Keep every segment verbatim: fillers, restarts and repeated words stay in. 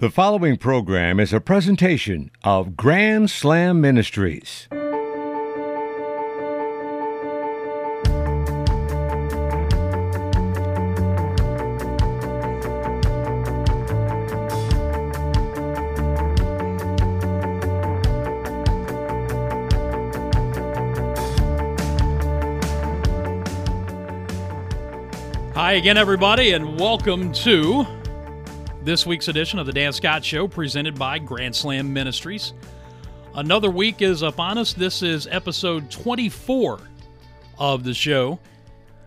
The following program is a presentation of Grand Slam Ministries. Hi again, everybody, and welcome to this week's edition of the Dan Scott Show, presented by Grand Slam Ministries. Another week is upon us. This is episode twenty-four of the show.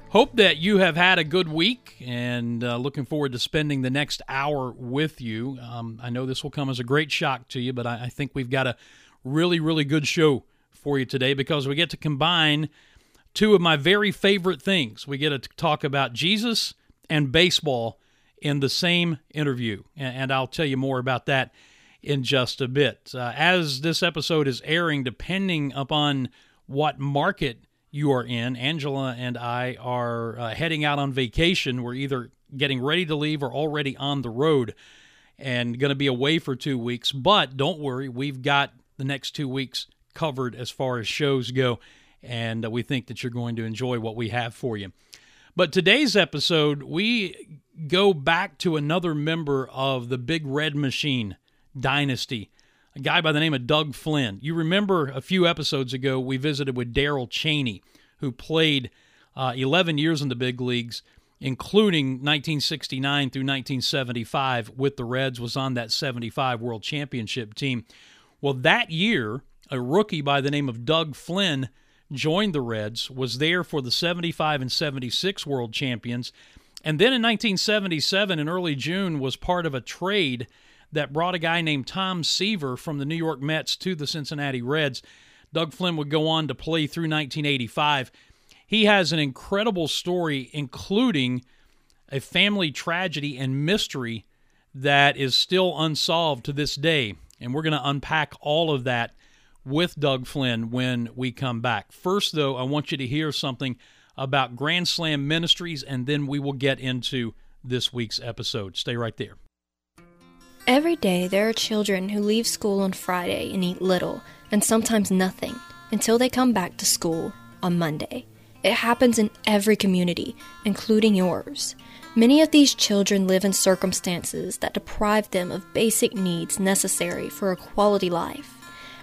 Hope that you have had a good week, and uh, looking forward to spending the next hour with you. Um, I know this will come as a great shock to you, but I, I think we've got a really, really good show for you today because we get to combine two of my very favorite things. We get to talk about Jesus and baseball in the same interview, and I'll tell you more about that in just a bit. Uh, as this episode is airing, depending upon what market you are in, Angela and I are uh, heading out on vacation. We're either getting ready to leave or already on the road and going to be away for two weeks. But don't worry, we've got the next two weeks covered as far as shows go, and we think that you're going to enjoy what we have for you. But today's episode, we go back to another member of the Big Red Machine dynasty, a guy by the name of Doug Flynn. You remember a few episodes ago, we visited with Darryl Chaney, who played uh, eleven years in the big leagues, including nineteen sixty-nine through nineteen seventy-five with the Reds, was on that seventy-five World Championship team. Well, that year, a rookie by the name of Doug Flynn joined the Reds, was there for the seventy-five and seventy-six World Champions, and then in nineteen seventy-seven, in early June, was part of a trade that brought a guy named Tom Seaver from the New York Mets to the Cincinnati Reds. Doug Flynn would go on to play through nineteen eighty-five. He has an incredible story, including a family tragedy and mystery that is still unsolved to this day, and we're going to unpack all of that with Doug Flynn when we come back. First, though, I want you to hear something about Grand Slam Ministries, and then we will get into this week's episode. Stay right there. Every day there are children who leave school on Friday and eat little, and sometimes nothing, until they come back to school on Monday. It happens in every community, including yours. Many of these children live in circumstances that deprive them of basic needs necessary for a quality life.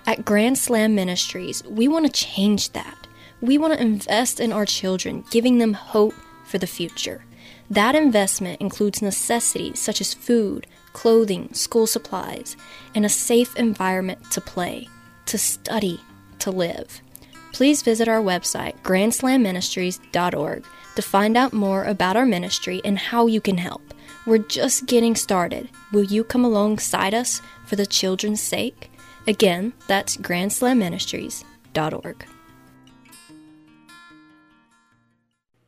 At Grand Slam Ministries, we want to change that. We want to invest in our children, giving them hope for the future. That investment includes necessities such as food, clothing, school supplies, and a safe environment to play, to study, to live. Please visit our website, grand slam ministries dot org, to find out more about our ministry and how you can help. We're just getting started. Will you come alongside us for the children's sake? Again, that's grand slam ministries dot org.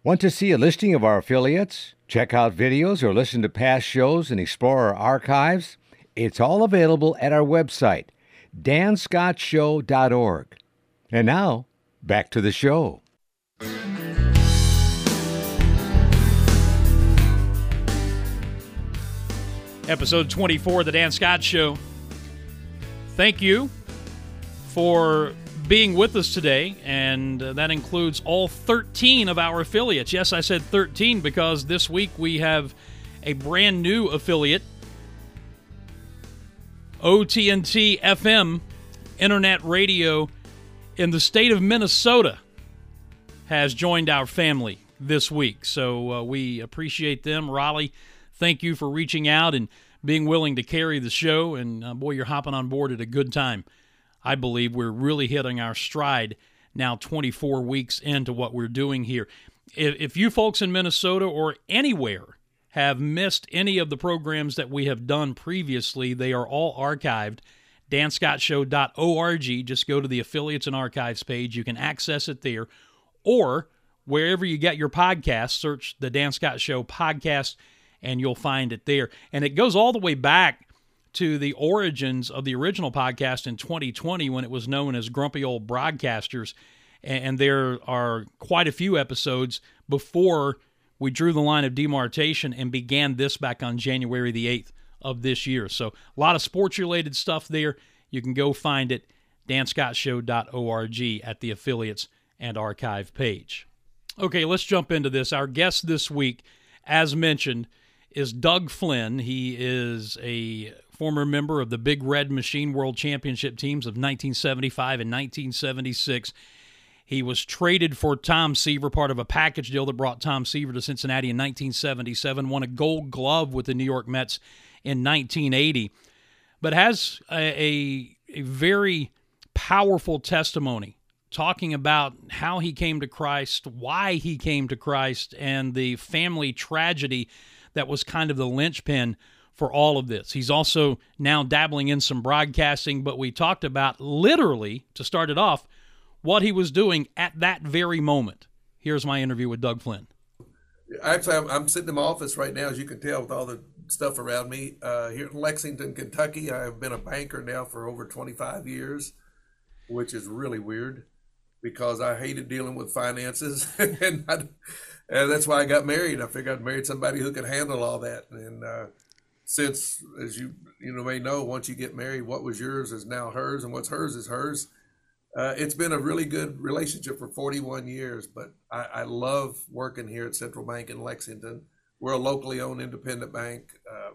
Want to see a listing of our affiliates? Check out videos or listen to past shows and explore our archives? It's all available at our website, dan scott show dot org. And now, back to the show. Episode twenty-four of the Dan Scott Show. Thank you for being with us today, and uh, that includes all thirteen of our affiliates. Yes, I said thirteen because this week we have a brand new affiliate, O T N T F M, Internet Radio in the state of Minnesota, has joined our family this week. So uh, we appreciate them. Raleigh, thank you for reaching out and being willing to carry the show, and uh, boy, you're hopping on board at a good time. I believe we're really hitting our stride now twenty-four weeks into what we're doing here. If you folks in Minnesota or anywhere have missed any of the programs that we have done previously, they are all archived. dan scott show dot org. Just go to the Affiliates and Archives page. You can access it there. Or wherever you get your podcast, search the Dan Scott Show podcast, and you'll find it there. And it goes all the way back to the origins of the original podcast in twenty twenty when it was known as Grumpy Old Broadcasters, and there are quite a few episodes before we drew the line of demarcation and began this back on January the eighth of this year. So a lot of sports-related stuff there. You can go find it, dan scott show dot org at the affiliates and archive page. Okay, let's jump into this. Our guest this week, as mentioned, is Doug Flynn. He is a former member of the Big Red Machine World Championship teams of nineteen seventy-five and nineteen seventy-six. He was traded for Tom Seaver, part of a package deal that brought Tom Seaver to Cincinnati in nineteen seventy-seven, won a Gold Glove with the New York Mets in nineteen eighty, but has a, a, a very powerful testimony talking about how he came to Christ, why he came to Christ, and the family tragedy that was kind of the linchpin for all of this. He's also now dabbling in some broadcasting, but we talked about literally, to start it off, what he was doing at that very moment. Here's my interview with Doug Flynn. Actually, I'm, I'm sitting in my office right now, as you can tell, with all the stuff around me. Uh, here in Lexington, Kentucky, I have been a banker now for over twenty-five years, which is really weird because I hated dealing with finances. and I, And that's why I got married. I figured I'd married somebody who could handle all that. And uh, since, as you you know, may know, once you get married, what was yours is now hers, and what's hers is hers. Uh, it's been a really good relationship for forty-one years, but I, I love working here at Central Bank in Lexington. We're a locally owned independent bank. Um,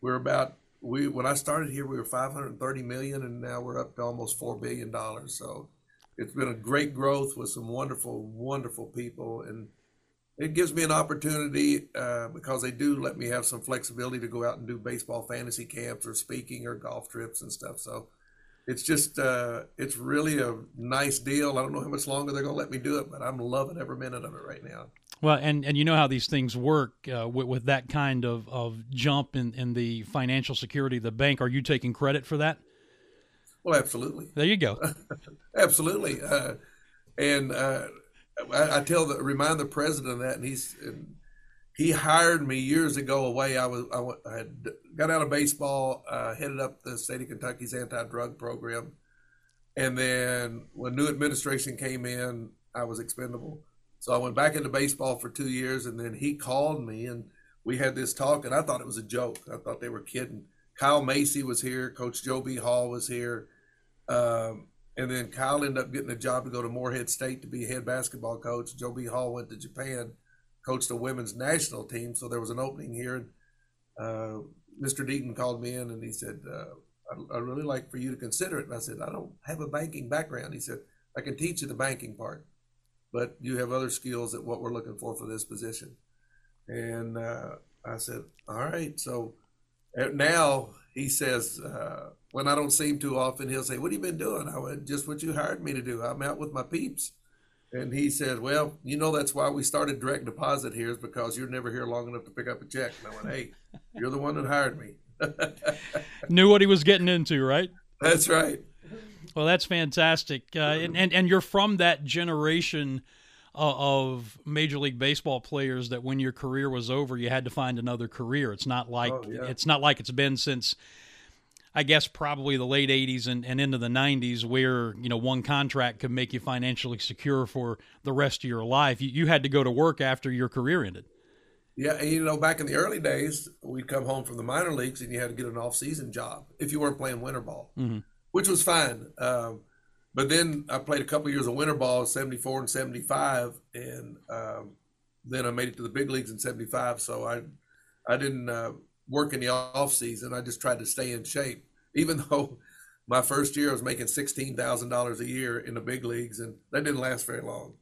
we're about, we when I started here, we were five hundred thirty million dollars, and now we're up to almost four billion dollars. So it's been a great growth with some wonderful, wonderful people. And it gives me an opportunity uh, because they do let me have some flexibility to go out and do baseball fantasy camps or speaking or golf trips and stuff. So it's just, uh, it's really a nice deal. I don't know how much longer they're going to let me do it, but I'm loving every minute of it right now. Well, and, and you know how these things work uh, with, with that kind of, of jump in, in the financial security of the bank. Are you taking credit for that? Well, absolutely. There you go. Absolutely. Uh, and, uh, I, I tell the remind the president of that, and he's and he hired me years ago. Away, I was I, went, I had got out of baseball, uh, headed up the state of Kentucky's anti-drug program, and then when new administration came in, I was expendable. So I went back into baseball for two years, and then he called me, and we had this talk, and I thought it was a joke. I thought they were kidding. Kyle Macy was here, Coach Joe B. Hall was here. Um, And then Kyle ended up getting a job to go to Moorhead State to be head basketball coach. Joe B. Hall went to Japan, coached the women's national team. So there was an opening here. And, uh, Mister Deaton called me in and he said, uh, I'd, I'd really like for you to consider it. And I said, I don't have a banking background. He said, I can teach you the banking part, but you have other skills at what we're looking for for this position. And uh, I said, all right. So now he says, uh, when I don't see him too often, he'll say, what have you been doing? I went, just what you hired me to do. I'm out with my peeps. And he said, well, you know, that's why we started direct deposit here, is because you're never here long enough to pick up a check. And I went, hey, you're the one that hired me. Knew what he was getting into, right? That's right. Well, that's fantastic. Uh, and, and, and you're from that generation of Major League Baseball players that when your career was over, you had to find another career. It's not like oh, yeah. it's not like it's been since, I guess, probably the late eighties and, and into the nineties where, you know, one contract could make you financially secure for the rest of your life. You, you had to go to work after your career ended. Yeah. And, you know, back in the early days, we'd come home from the minor leagues and you had to get an off-season job if you weren't playing winter ball, mm-hmm. which was fine. Um, But then I played a couple of years of winter ball, seventy-four and seventy-five, and um, then I made it to the big leagues in seventy-five. So I, I didn't uh, work in the off season. I just tried to stay in shape. Even though my first year I was making sixteen thousand dollars a year in the big leagues, and that didn't last very long.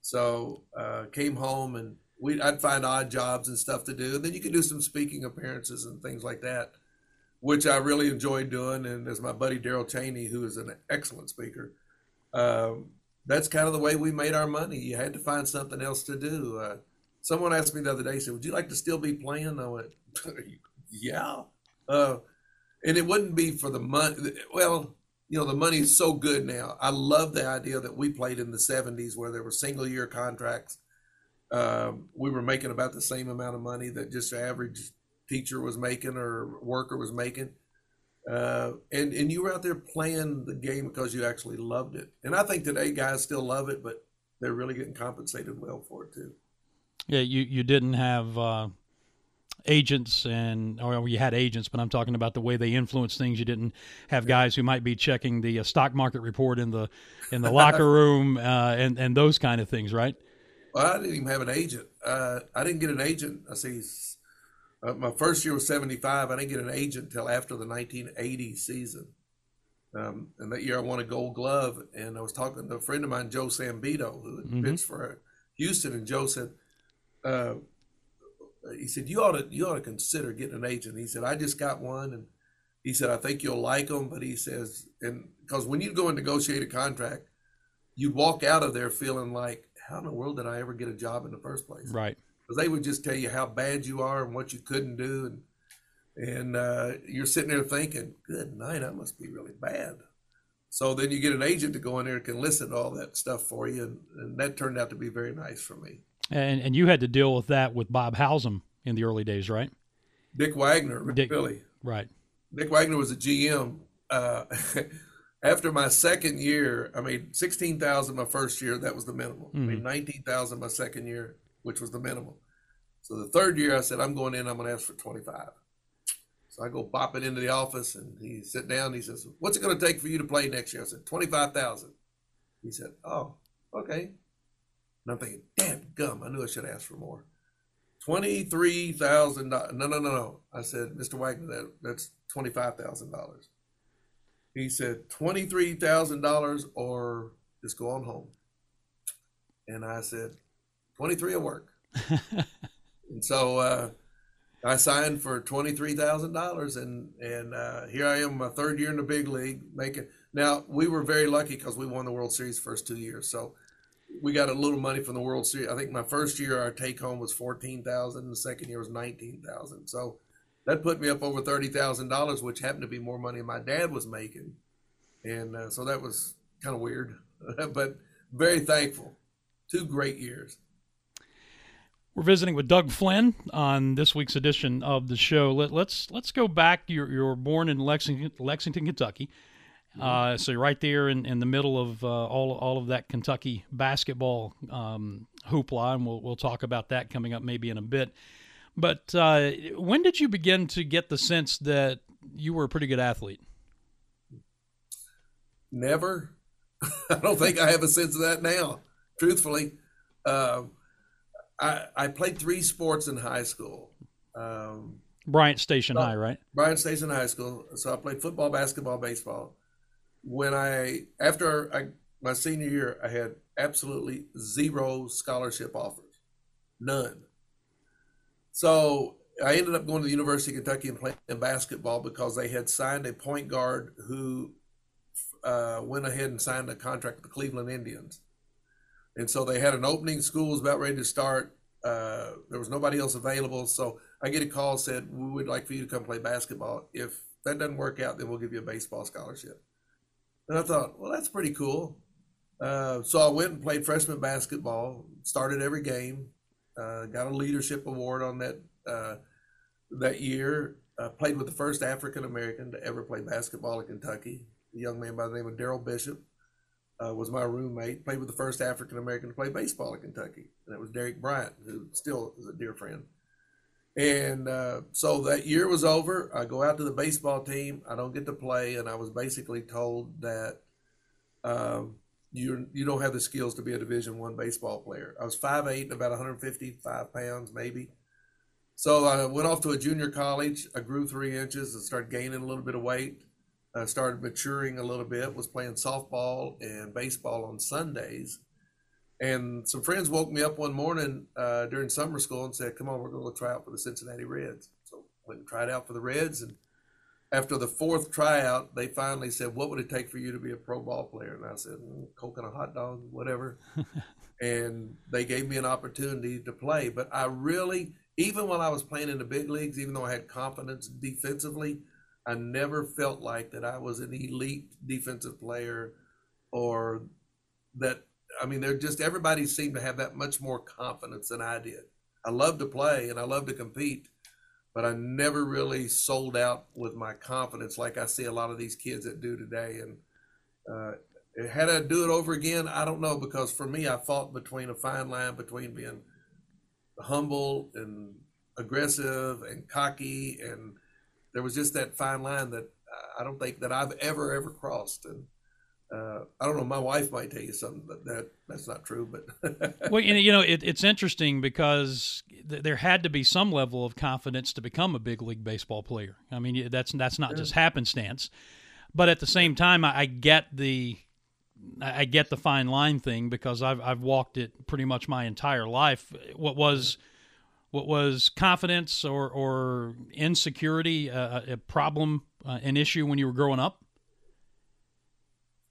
So uh, came home and we I'd find odd jobs and stuff to do. And then you could do some speaking appearances and things like that, which I really enjoyed doing. And as my buddy Darryl Chaney, who is an excellent speaker, um, that's kind of the way we made our money. You had to find something else to do. Uh, someone asked me the other day, said, would you like to still be playing? I went, yeah. Uh, and it wouldn't be for the money. Well, you know, the money is so good now. I love the idea that we played in the seventies where there were single year contracts. Um, we were making about the same amount of money that just average teacher was making or worker was making. Uh, and, and you were out there playing the game because you actually loved it. And I think today guys still love it, but they're really getting compensated well for it too. Yeah. You, you didn't have, uh, agents and, or you had agents, but I'm talking about the way they influence things. You didn't have guys who might be checking the uh, stock market report in the in the locker room uh, and and those kind of things, right? Well, I didn't even have an agent. Uh, I didn't get an agent. I see. Uh, my first year was seventy-five. I didn't get an agent until after the nineteen eighty season. Um, and that year I won a Gold Glove, and I was talking to a friend of mine, Joe Sambito, who mm-hmm. pitched for Houston. And Joe said, uh, he said, you ought to, you ought to consider getting an agent. He said, I just got one. And he said, I think you'll like them. But he says, and because when you go and negotiate a contract, you walk out of there feeling like, how in the world did I ever get a job in the first place? Right. Because they would just tell you how bad you are and what you couldn't do. And, And uh, you're sitting there thinking, good night, I must be really bad. So then you get an agent to go in there and can listen to all that stuff for you. And, and that turned out to be very nice for me. And and you had to deal with that with Bob Housam in the early days, right? Dick Wagner, Dick, Billy. Right. Dick Wagner was a G M. Uh, after my second year, I made sixteen thousand dollars my first year. That was the minimum. Mm-hmm. I made nineteen thousand dollars my second year, which was the minimum. So the third year I said, I'm going in, I'm going to ask for twenty-five. So I go bopping into the office, and he sat down. And he says, what's it going to take for you to play next year? I said, twenty-five thousand. He said, oh, okay. And I'm thinking, damn gum, I knew I should ask for more. twenty-three thousand dollars. No, no, no, no. I said, Mister Wagner, that, that's twenty-five thousand dollars. He said, twenty-three thousand dollars or just go on home. And I said, twenty-three will work. And so, uh, I signed for twenty-three thousand dollars, and and uh, here I am, my third year in the big league. Making now, we were very lucky because we won the World Series the first two years, so we got a little money from the World Series. I think my first year, our take home was fourteen thousand dollars. The second year was nineteen thousand dollars. So that put me up over thirty thousand dollars, which happened to be more money my dad was making, and uh, so that was kind of weird, but very thankful. Two great years. We're visiting with Doug Flynn on this week's edition of the show. Let, let's let's go back. You're, you're born in Lexington, Lexington, Kentucky, uh, so you're right there in, in the middle of uh, all all of that Kentucky basketball um, hoopla, and we'll we'll talk about that coming up maybe in a bit. But uh, when did you begin to get the sense that you were a pretty good athlete? Never. I don't think I have a sense of that now. Truthfully. Uh, I, I played three sports in high school. Um, Bryant Station so, High, right? Bryant Station High School. So I played football, basketball, baseball. When I, after I, my senior year, I had absolutely zero scholarship offers, none. So I ended up going to the University of Kentucky and playing basketball because they had signed a point guard who uh, went ahead and signed a contract with the Cleveland Indians. And so they had an opening, school was about ready to start. Uh, there was nobody else available. So I get a call, said, we would like for you to come play basketball. If that doesn't work out, then we'll give you a baseball scholarship. And I thought, well, that's pretty cool. Uh, so I went and played freshman basketball, started every game, uh, got a leadership award on that uh, that year, uh, played with the first African-American to ever play basketball in Kentucky, a young man by the name of Darryl Bishop. Uh, was my roommate, played with the first African-American to play baseball in Kentucky. And that was Derek Bryant, who still is a dear friend. And uh, so that year was over. I go out to the baseball team. I don't get to play. And I was basically told that um, you you don't have the skills to be a Division I baseball player. I was five eight and about one hundred fifty-five pounds maybe. So I went off to a junior college. I grew three inches and started gaining a little bit of weight. I started maturing a little bit, was playing softball and baseball on Sundays. And some friends woke me up one morning uh, during summer school and said, come on, we're going to try out for the Cincinnati Reds. So went and tried out for the Reds. And after the fourth tryout, they finally said, what would it take for you to be a pro ball player? And I said, mm, Coke and a hot dog, whatever. And they gave me an opportunity to play. But I really, even while I was playing in the big leagues, even though I had confidence defensively, I never felt like that I was an elite defensive player or that, I mean, they're just, everybody seemed to have that much more confidence than I did. I love to play and I love to compete, but I never really sold out with my confidence like I see a lot of these kids that do today. And uh, had I do it over again, I don't know, because for me, I fought between a fine line between being humble and aggressive and cocky, and there was just that fine line that I don't think that I've ever, ever crossed. And uh, I don't know, my wife might tell you something, but that, that's not true. But well, you know, it, it's interesting because th- there had to be some level of confidence to become a big league baseball player. I mean, that's, that's not yeah. just happenstance, but at the same time, I, I get the, I get the fine line thing because I've, I've walked it pretty much my entire life. What was, what was confidence or, or insecurity, uh, a problem, Uh, an issue when you were growing up?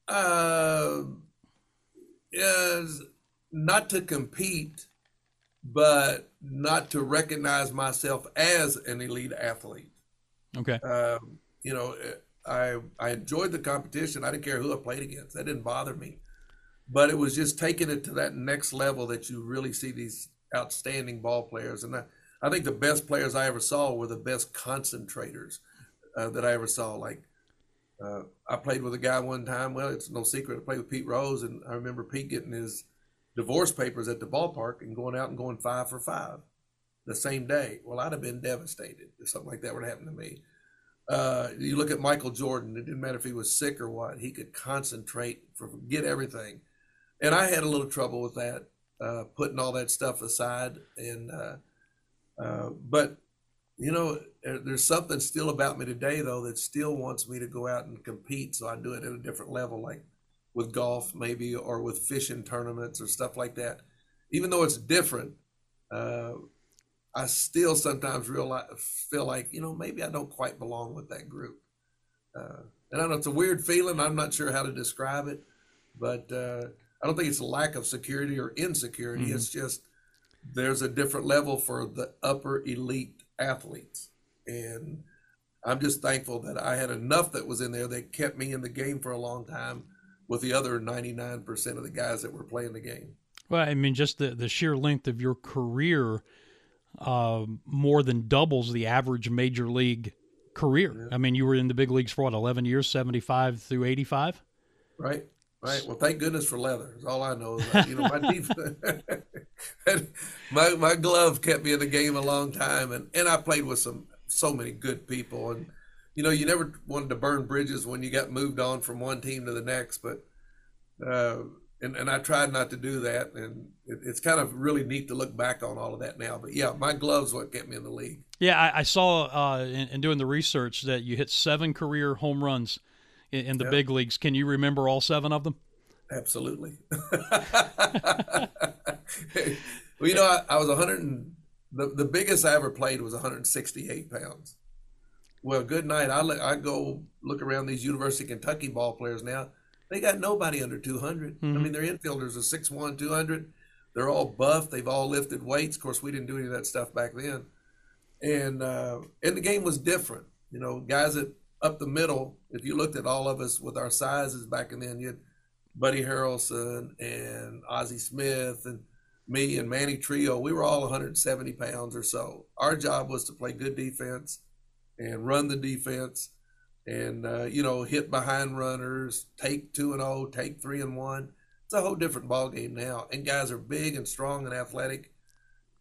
Uh, is not to compete, but not to recognize myself as an elite athlete. Okay. Um, you know, I I enjoyed the competition. I didn't care who I played against. That didn't bother me. But it was just taking it to that next level that you really see these outstanding ball players. And I, I think the best players I ever saw were the best concentrators. Uh, that I ever saw. Like uh, I played with a guy one time. Well, it's no secret I played with Pete Rose, and I remember Pete getting his divorce papers at the ballpark and going out and going five for five the same day. Well, I'd have been devastated if something like that would happen to me. Uh, you look at Michael Jordan. It didn't matter if he was sick or what. He could concentrate, forget everything. And I had a little trouble with that, uh, putting all that stuff aside. And uh, uh, but you know, there's something still about me today, though, that still wants me to go out and compete. So I do it at a different level, like with golf maybe, or with fishing tournaments or stuff like that. Even though it's different, uh, I still sometimes realize, feel like, you know, maybe I don't quite belong with that group. Uh, and I know it's a weird feeling. I'm not sure how to describe it, but uh, I don't think it's a lack of security or insecurity. Mm-hmm. It's just there's a different level for the upper elite athletes, and I'm just thankful that I had enough that was in there that kept me in the game for a long time with the other ninety-nine percent of the guys that were playing the game. Well, I mean, just the, the sheer length of your career uh, more than doubles the average major league career. Yeah. I mean, you were in the big leagues for what, eleven years, seventy-five through eighty-five? Right. Right. Well, thank goodness for leather. That's all I know. Is I, you know, my, deep, my my glove kept me in the game a long time, and, and I played with some so many good people. And you know, you never wanted to burn bridges when you got moved on from one team to the next. But uh, and and I tried not to do that, and it, it's kind of really neat to look back on all of that now. But yeah, my glove's what kept me in the league. Yeah, I, I saw uh, in, in doing the research that you hit seven career home runs in the yep. big leagues. Can you remember all seven of them? Absolutely. Well, you know, I, I was one hundred and the, the biggest I ever played was one hundred sixty-eight pounds. Well, good night. I, I go look around these University of Kentucky ball players now. They got nobody under two hundred. Mm-hmm. I mean, their infielders are six one, two hundred. They're all buff. They've all lifted weights. Of course, we didn't do any of that stuff back then. And, uh, and the game was different. You know, guys that up the middle, if you looked at all of us with our sizes back then, you had Buddy Harrelson and Ozzie Smith and me and Manny Trio. We were all one hundred seventy pounds or so. Our job was to play good defense and run the defense and, uh, you know, hit behind runners, take two and oh, take three and one. It's a whole different ball game now. And guys are big and strong and athletic.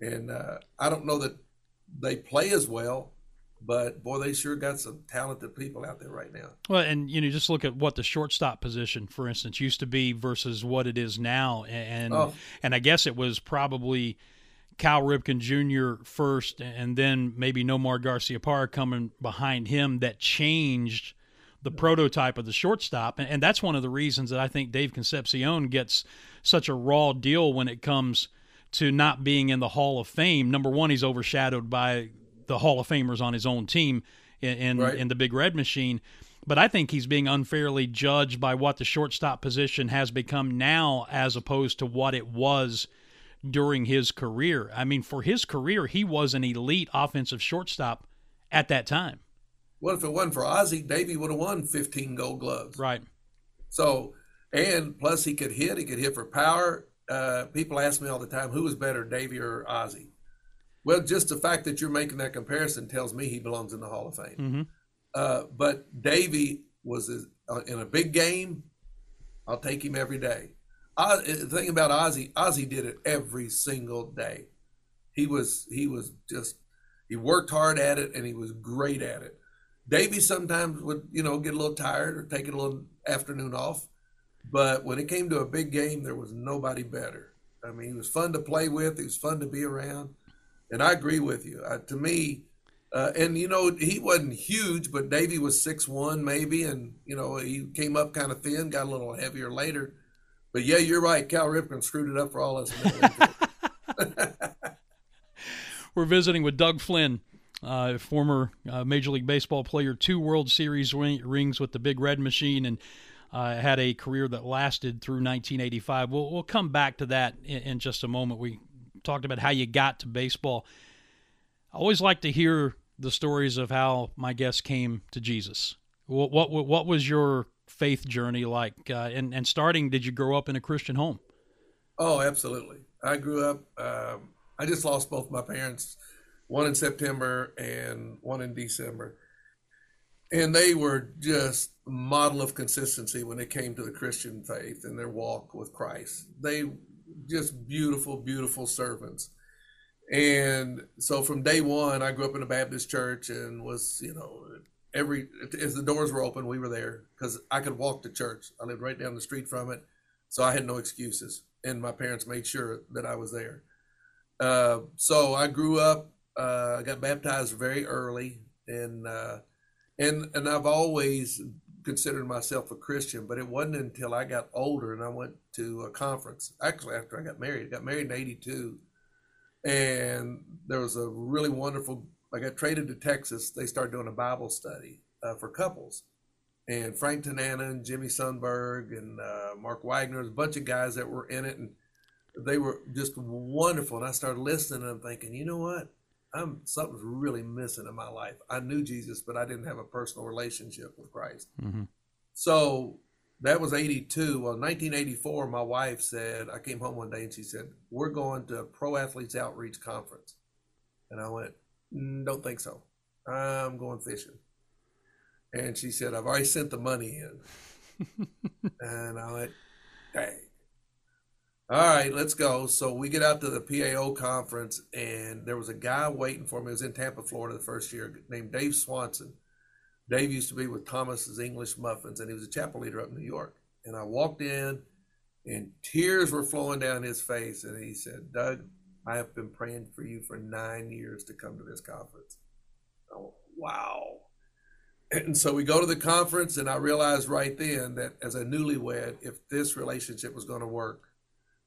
And uh, I don't know that they play as well, but, boy, they sure got some talented people out there right now. Well, and, you know, just look at what the shortstop position, for instance, used to be versus what it is now. And oh. and I guess it was probably Cal Ripken Junior first and then maybe Nomar Garcia-Parra coming behind him that changed the prototype of the shortstop. And, and that's one of the reasons that I think Dave Concepcion gets such a raw deal when it comes to not being in the Hall of Fame. Number one, he's overshadowed by – the Hall of Famers on his own team in in, right. in the Big Red Machine. But I think he's being unfairly judged by what the shortstop position has become now as opposed to what it was during his career. I mean, for his career, he was an elite offensive shortstop at that time. Well, if it wasn't for Ozzie, Davey would have won fifteen gold gloves. Right. So, and plus he could hit, he could hit for power. Uh, people ask me all the time, who was better, Davey or Ozzie? Well, just the fact that you're making that comparison tells me he belongs in the Hall of Fame. Mm-hmm. Uh, but Davey was uh, in a big game. I'll take him every day. I, the thing about Ozzie, Ozzie did it every single day. He was he was just He worked hard at it, and he was great at it. Davey sometimes would, you know, get a little tired or take a little afternoon off. But when it came to a big game, there was nobody better. I mean, he was fun to play with. He was fun to be around. And I agree with you. Uh, to me, uh, and, you know, he wasn't huge, but Davey was six one maybe. And, you know, he came up kind of thin, got a little heavier later. But, yeah, you're right. Cal Ripken screwed it up for all us. We're visiting with Doug Flynn, uh, former uh, Major League Baseball player, two World Series ring- rings with the Big Red Machine, and uh, had a career that lasted through nineteen eighty-five. We'll, we'll come back to that in, in just a moment. We talked about how you got to baseball. I always like to hear the stories of how my guests came to Jesus. What what what was your faith journey like? Uh, and, and starting, did you grow up in a Christian home? Oh, absolutely. I grew up... Um... I just lost both my parents, one in September and one in December. And they were just a model of consistency when it came to the Christian faith and their walk with Christ. They just beautiful, beautiful servants. And so from day one, I grew up in a Baptist church and was, you know, every, as the doors were open, we were there because I could walk to church. I lived right down the street from it. So I had no excuses. And my parents made sure that I was there. Uh, so I grew up, uh, I got baptized very early, and, uh, and, and I've always considered myself a Christian, but it wasn't until I got older and I went to a conference, actually after I got married, I got married in eighty-two, and there was a really wonderful, I got traded to Texas. They started doing a Bible study, uh, for couples, and Frank Tanana and Jimmy Sundberg and, uh, Mark Wagner, a bunch of guys that were in it, and they were just wonderful. And I started listening and I'm thinking, you know what? I'm something's really missing in my life. I knew Jesus, but I didn't have a personal relationship with Christ. Mm-hmm. So that was eighty-two. Well, nineteen eighty-four, my wife said, I came home one day and she said, we're going to a Pro Athletes Outreach conference. And I went, don't think so. I'm going fishing. And she said, I've already sent the money in. And I went, hey. All right, let's go. So we get out to the P A O conference, and there was a guy waiting for me. He was in Tampa, Florida the first year, named Dave Swanson. Dave used to be with Thomas's English Muffins, and he was a chapel leader up in New York. And I walked in, and tears were flowing down his face, and he said, Doug, I have been praying for you for nine years to come to this conference. I went, wow. And so we go to the conference, and I realized right then that as a newlywed, if this relationship was going to work,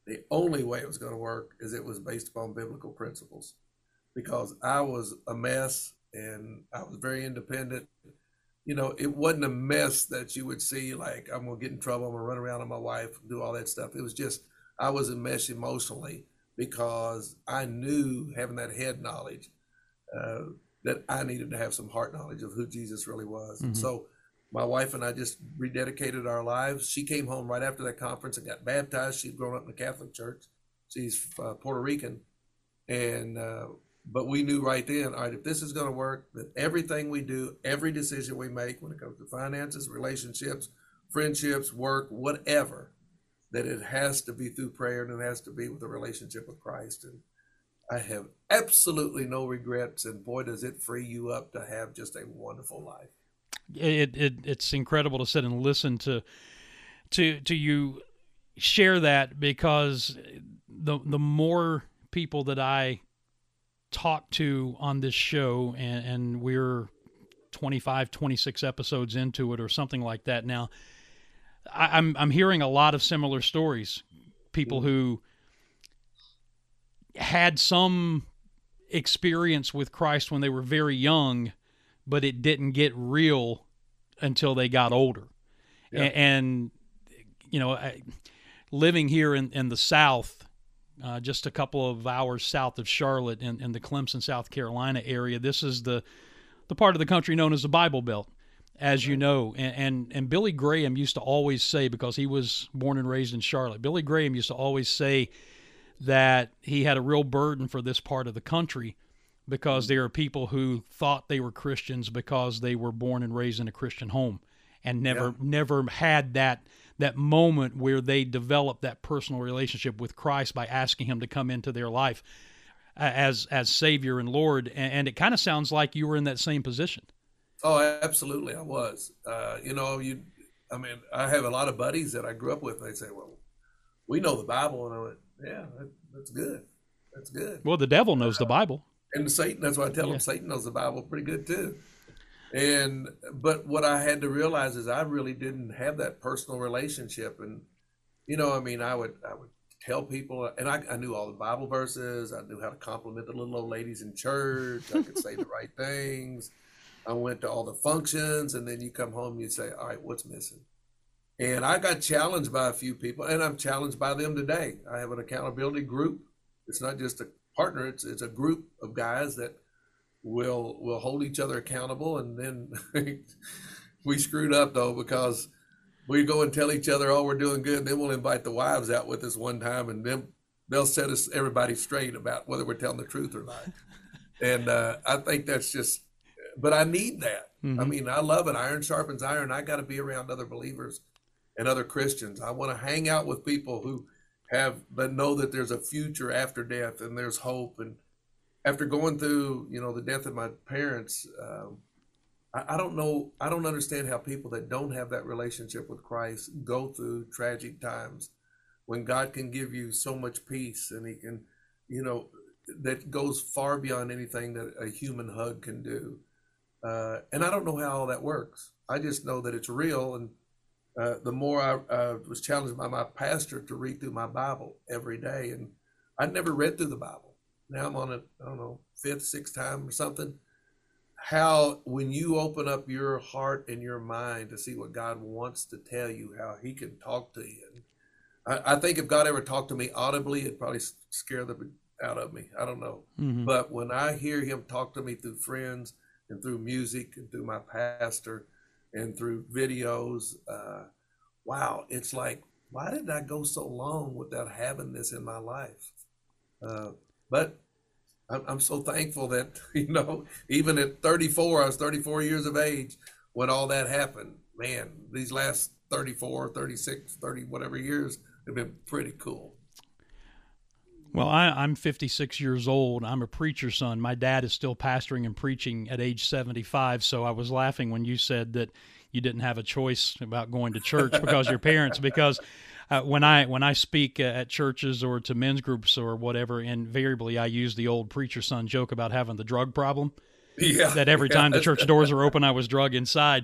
the only way it was going to work is it was based upon biblical principles, because I was a mess and I was very independent. You know, it wasn't a mess that you would see, like, I'm going to get in trouble, I'm going to run around on my wife, do all that stuff. It was just, I was a mess emotionally because I knew, having that head knowledge, uh, that I needed to have some heart knowledge of who Jesus really was. Mm-hmm. And so my wife and I just rededicated our lives. She came home right after that conference and got baptized. She'd grown up in the Catholic Church. She's uh, Puerto Rican. And, uh, but we knew right then, all right, if this is going to work, that everything we do, every decision we make when it comes to finances, relationships, friendships, work, whatever, that it has to be through prayer and it has to be with a relationship with Christ. And I have absolutely no regrets. And boy, does it free you up to have just a wonderful life. It, it it's incredible to sit and listen to to to you share that, because the the more people that I talk to on this show, and, and we're twenty-five, twenty-six episodes into it or something like that now, I, I'm I'm hearing a lot of similar stories. People who had some experience with Christ when they were very young, but it didn't get real until they got older. Yeah. And, and, you know, I, living here in, in the South, uh, just a couple of hours south of Charlotte in, in the Clemson, South Carolina area, this is the the part of the country known as the Bible Belt, as you know. And, and, and Billy Graham used to always say, because he was born and raised in Charlotte, Billy Graham used to always say that he had a real burden for this part of the country, because there are people who thought they were Christians because they were born and raised in a Christian home and never yeah. never had that that moment where they developed that personal relationship with Christ by asking him to come into their life. as as Savior and Lord, and, and it kind of sounds like you were in that same position. Oh, absolutely, I was. Uh, you know, you. I mean, I have a lot of buddies that I grew up with, and they say, well, we know the Bible. And I went, yeah, that, that's good. That's good. Well, the devil knows uh, the Bible. And Satan, that's why I tell yeah. them Satan knows the Bible pretty good, too. And but what I had to realize is I really didn't have that personal relationship. And, you know, I mean, I would I would tell people, and I, I knew all the Bible verses. I knew how to compliment the little old ladies in church. I could say the right things. I went to all the functions, and then you come home and you say, all right, what's missing? And I got challenged by a few people, and I'm challenged by them today. I have an accountability group. It's not just a partner. It's it's a group of guys that will will hold each other accountable. And then we screwed up, though, because we go and tell each other, oh, we're doing good. Then we'll invite the wives out with us one time, and then they'll set us everybody straight about whether we're telling the truth or not. And uh, I think that's just... But I need that. Mm-hmm. I mean, I love it. Iron sharpens iron. I got to be around other believers and other Christians. I want to hang out with people who have, but know that there's a future after death and there's hope. And after going through, you know, the death of my parents, um, I, I don't know. I don't understand how people that don't have that relationship with Christ go through tragic times when God can give you so much peace, and he can, you know, that goes far beyond anything that a human hug can do. Uh, and I don't know how all that works. I just know that it's real. And uh, the more I uh, was challenged by my pastor to read through my Bible every day, and I'd never read through the Bible. Now I'm on a, I don't know, fifth, sixth time or something. How, when you open up your heart and your mind to see what God wants to tell you, how he can talk to you. I, I think if God ever talked to me audibly, it'd probably scare the out of me. I don't know. Mm-hmm. But when I hear him talk to me through friends, and through music, and through my pastor, and through videos. Uh, wow, it's like, why did I go so long without having this in my life? Uh, but I'm, I'm so thankful that, you know, even at thirty-four, I was thirty-four years of age when all that happened. Man, these last thirty-four, thirty-six, thirty, whatever years have been pretty cool. Well, I, I'm fifty-six years old. I'm a preacher's son. My dad is still pastoring and preaching at age seventy-five. So I was laughing when you said that you didn't have a choice about going to church because your parents, because uh, when I when I speak uh, at churches or to men's groups or whatever, invariably I use the old preacher's son joke about having the drug problem. Yeah, that every time yeah, the church doors are open, I was drug inside.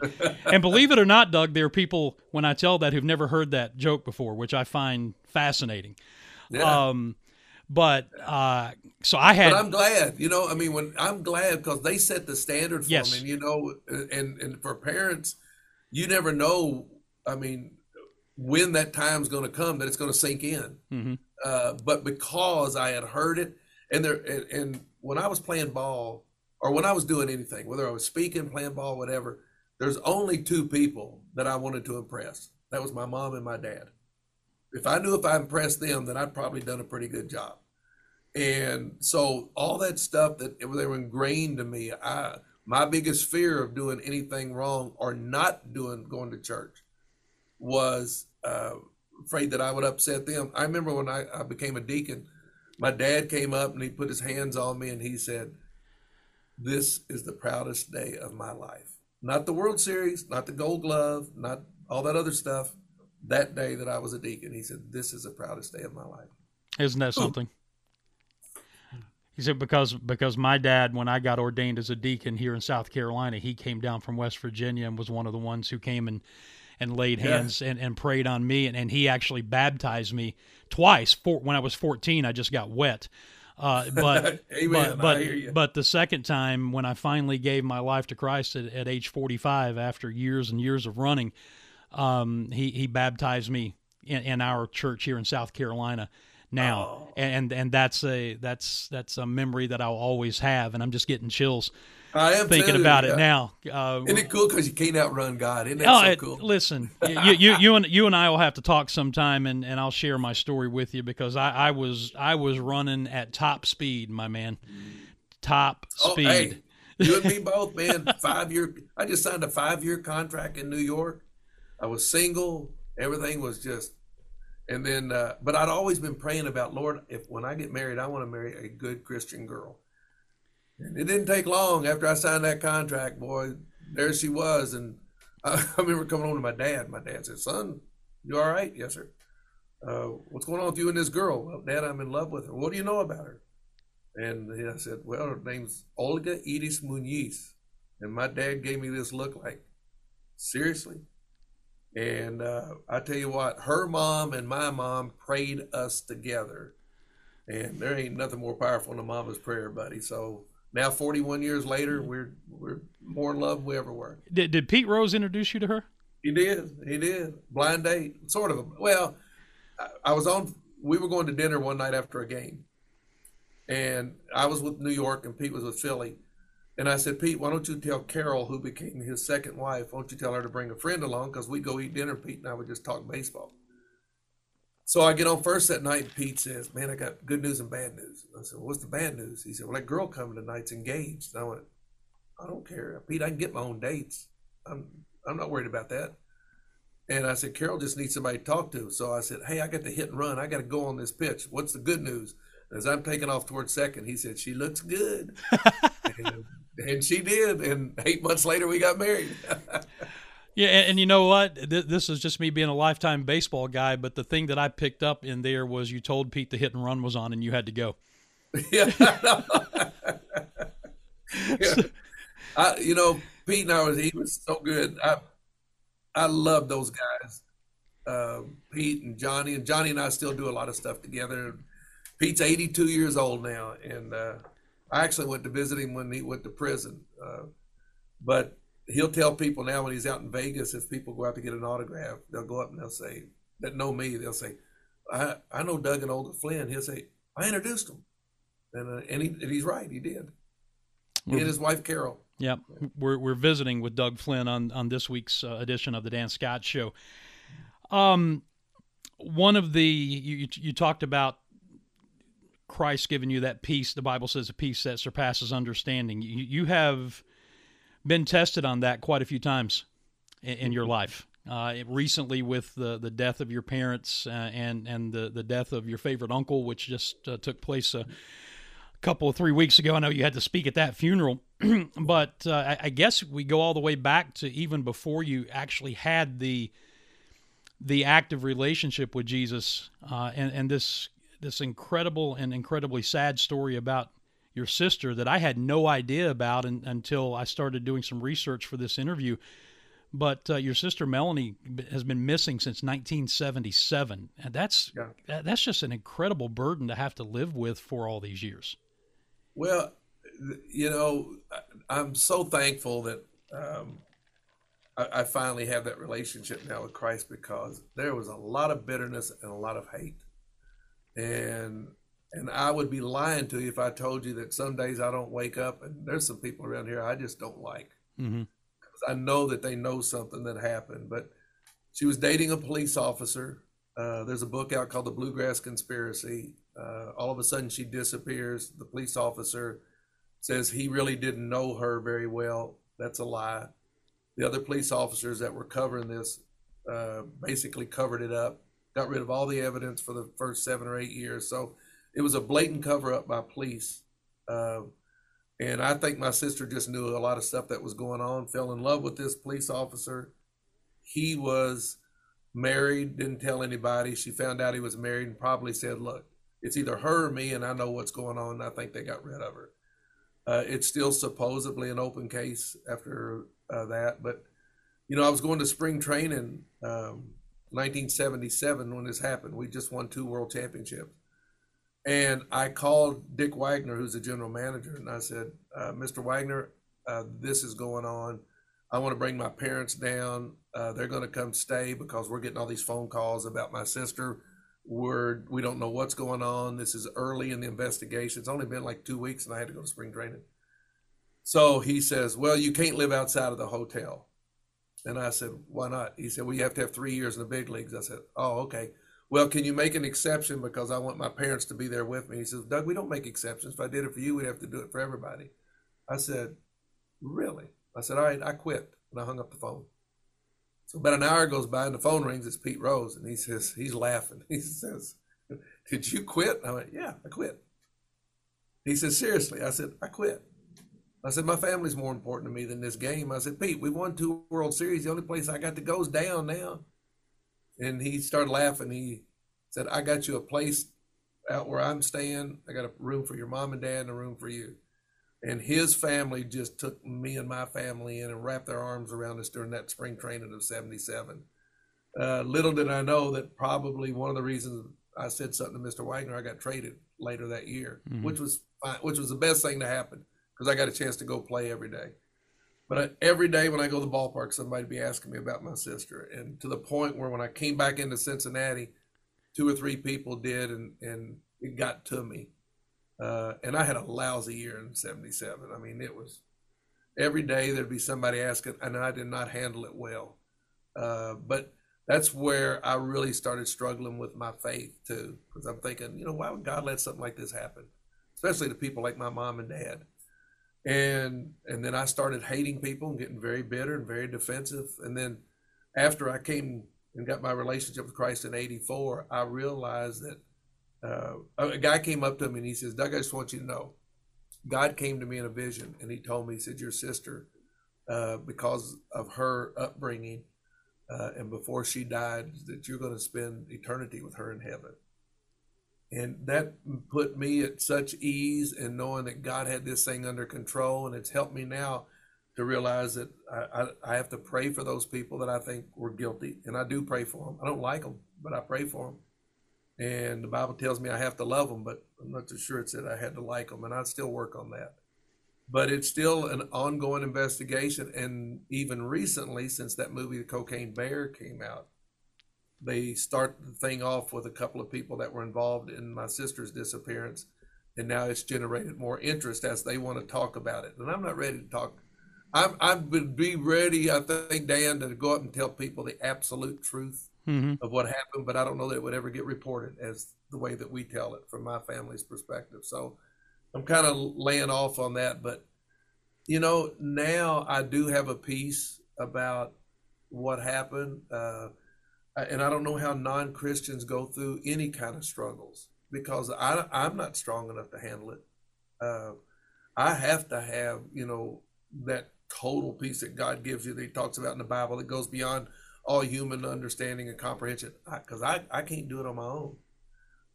And believe it or not, Doug, there are people, when I tell that, who've never heard that joke before, which I find fascinating. Yeah. Um, But, uh, so I had, but I'm glad, you know, I mean, when I'm glad because they set the standard for yes. them, and, you know, and, and for parents, you never know, I mean, when that time's going to come that it's going to sink in. Mm-hmm. Uh, but because I had heard it, and there, and, and when I was playing ball or when I was doing anything, whether I was speaking, playing ball, whatever, there's only two people that I wanted to impress. That was my mom and my dad. If I knew if I impressed them, then I'd probably done a pretty good job. And so all that stuff that it, they were ingrained in me, I, my biggest fear of doing anything wrong or not doing, going to church was uh, afraid that I would upset them. I remember when I, I became a deacon, my dad came up and he put his hands on me and he said, this is the proudest day of my life. Not the World Series, not the Gold Glove, not all that other stuff. That day that I was a deacon, he said, this is the proudest day of my life. Isn't that something? He said, because because my dad, when I got ordained as a deacon here in South Carolina, he came down from West Virginia and was one of the ones who came and, and laid hands yeah. and, and prayed on me. And, and he actually baptized me twice. For, when I was fourteen, I just got wet. Uh, but Amen, but but, but the second time, when I finally gave my life to Christ at, at age forty-five, after years and years of running, Um, he, he baptized me in, in our church here in South Carolina now. Oh. And, and that's a, that's, that's a memory that I'll always have. And I'm just getting chills I am thinking too, about yeah. it now. Uh, Isn't it cool? Cause you can't outrun God. Isn't that oh, so cool? It, listen, you, you, you and, you and I will have to talk sometime, and, and I'll share my story with you, because I, I was, I was running at top speed, my man, top oh, speed. Hey, you and me both, man. Five year, I just signed a five year contract in New York. I was single. Everything was just, And then, uh, but I'd always been praying about, Lord, if when I get married, I want to marry a good Christian girl. And it didn't take long after I signed that contract, boy, there she was. And I, I remember coming home to my dad. My dad said, son, you all right? Yes, sir. Uh, what's going on with you and this girl? Well, Dad, I'm in love with her. What do you know about her? And I said, well, her name's Olga Edith Muniz. And my dad gave me this look like, seriously? And uh, I tell you what, her mom and my mom prayed us together. And there ain't nothing more powerful than a mama's prayer, buddy. So now forty-one years later, we're we're more in love than we ever were. Did, did Pete Rose introduce you to her? He did. He did. Blind date. Sort of. A, well, I, I was on – we were going to dinner one night after a game. And I was with New York and Pete was with Philly. And I said, Pete, why don't you tell Carol, who became his second wife, why don't you tell her to bring a friend along, because we'd go eat dinner, Pete and I would just talk baseball. So I get on first that night, and Pete says, man, I got good news and bad news. I said, what's the bad news? He said, well, that girl coming tonight's engaged. And I went, I don't care. Pete, I can get my own dates. I'm I'm not worried about that. And I said, Carol just needs somebody to talk to. So I said, hey, I got to hit and run. I got to go on this pitch. What's the good news? As I'm taking off towards second, he said, she looks good. and, and she did. And eight months later, we got married. yeah, and, and you know what? Th- this is just me being a lifetime baseball guy, but the thing that I picked up in there was you told Pete the hit and run was on and you had to go. yeah, I know. yeah. I, you know, Pete and I, was he was so good. I I love those guys, uh, Pete and Johnny. And Johnny and I still do a lot of stuff together. Pete's eighty-two years old now, and uh, I actually went to visit him when he went to prison. Uh, but he'll tell people now when he's out in Vegas, if people go out to get an autograph, they'll go up and they'll say, that know me, they'll say, I, I know Doug and Olga Flynn. He'll say, I introduced him. And, uh, and, he, and he's right, he did. He mm-hmm. and his wife, Carol. Yeah, we're, we're visiting with Doug Flynn on, on this week's uh, edition of the Dan Scott Show. Um, one of the, you you talked about, Christ giving you that peace. The Bible says a peace that surpasses understanding. You, you have been tested on that quite a few times in, in your life. Uh, it, recently with the, the death of your parents uh, and, and the, the death of your favorite uncle, which just uh, took place a couple of three weeks ago. I know you had to speak at that funeral, but uh, I, I guess we go all the way back to even before you actually had the, the active relationship with Jesus uh, and, and this this incredible and incredibly sad story about your sister that I had no idea about in, until I started doing some research for this interview. But uh, your sister, Melanie, b- has been missing since nineteen seventy-seven. And that's, yeah. that, that's just an incredible burden to have to live with for all these years. Well, you know, I, I'm so thankful that um, I, I finally have that relationship now with Christ, because there was a lot of bitterness and a lot of hate. And and I would be lying to you if I told you that some days I don't wake up and there's some people around here I just don't like. Mm-hmm. 'Cause I know that they know something that happened. But she was dating a police officer. Uh, there's a book out called The Bluegrass Conspiracy. Uh, all of a sudden she disappears. The police officer says he really didn't know her very well. That's a lie. The other police officers that were covering this uh, basically covered it up. Got rid of all the evidence for the first seven or eight years. So it was a blatant cover-up by police. Uh, and I think my sister just knew a lot of stuff that was going on, fell in love with this police officer. He was married, didn't tell anybody. She found out he was married and probably said, look, it's either her or me, and I know what's going on, and I think they got rid of her. Uh, it's still supposedly an open case after uh, that. But, you know, I was going to spring training um, nineteen seventy-seven when this happened. We just won two world championships. And I called Dick Wagner, who's the general manager, and I said, uh, Mister Wagner, uh, this is going on. I want to bring my parents down. Uh, they're going to come stay because we're getting all these phone calls about my sister. We're, we don't know what's going on. This is early in the investigation. It's only been like two weeks, and I had to go to spring training. So he says, well, you can't live outside of the hotel. And I said, why not? He said, well, you have to have three years in the big leagues. I said, oh, okay. Well, can you make an exception because I want my parents to be there with me? He says, Doug, we don't make exceptions. If I did it for you, we'd have to do it for everybody. I said, really? I said, all right, I quit. And I hung up the phone. So about an hour goes by and the phone rings. It's Pete Rose, and he says, he's laughing. He says, "Did you quit?" I went, "Yeah, I quit." He says, "Seriously?" I said, "I quit." I said, "My family's more important to me than this game." I said, "Pete, we won two World Series. The only place I got to go is down now." And he started laughing. He said, "I got you a place out where I'm staying. I got a room for your mom and dad and a room for you." And his family just took me and my family in and wrapped their arms around us during that spring training of seventy-seven. Uh, little did I know that probably one of the reasons I said something to Mister Wagner, I got traded later that year, mm-hmm. which was fine, which was the best thing to happen because I got a chance to go play every day. But I, every day when I go to the ballpark, somebody would be asking me about my sister. And to the point where when I came back into Cincinnati, two or three people did, and, and it got to me. Uh, and I had a lousy year in seventy-seven. I mean, it was every day there'd be somebody asking, and I did not handle it well. Uh, but that's where I really started struggling with my faith too, because I'm thinking, you know, why would God let something like this happen, especially to people like my mom and dad? And and then I started hating people and getting very bitter and very defensive. And then after I came and got my relationship with Christ in eighty-four, I realized that Uh, a guy came up to me and he says, "Doug, I just want you to know, God came to me in a vision and he told me," he said, "your sister, uh, because of her upbringing uh, and before she died, that you're going to spend eternity with her in heaven." And that put me at such ease and knowing that God had this thing under control, and it's helped me now to realize that I, I, I have to pray for those people that I think were guilty, and I do pray for them. I don't like them, but I pray for them. And the Bible tells me I have to love them, but I'm not too sure it said I had to like them, and I still work on that. But it's still an ongoing investigation, and even recently, since that movie, The Cocaine Bear, came out, they start the thing off with a couple of people that were involved in my sister's disappearance, and now it's generated more interest as they want to talk about it. And I'm not ready to talk. I'm, I would be ready, I think, Dan, to go up and tell people the absolute truth Mm-hmm. of what happened, but I don't know that it would ever get reported as the way that we tell it from my family's perspective. So I'm kind of laying off on that, but you know, now I do have a piece about what happened. Uh, and I don't know how non-Christians go through any kind of struggles, because I, I'm not strong enough to handle it. Uh, I have to have, you know, that total peace that God gives you that he talks about in the Bible that goes beyond all human understanding and comprehension, because I, I, I can't do it on my own.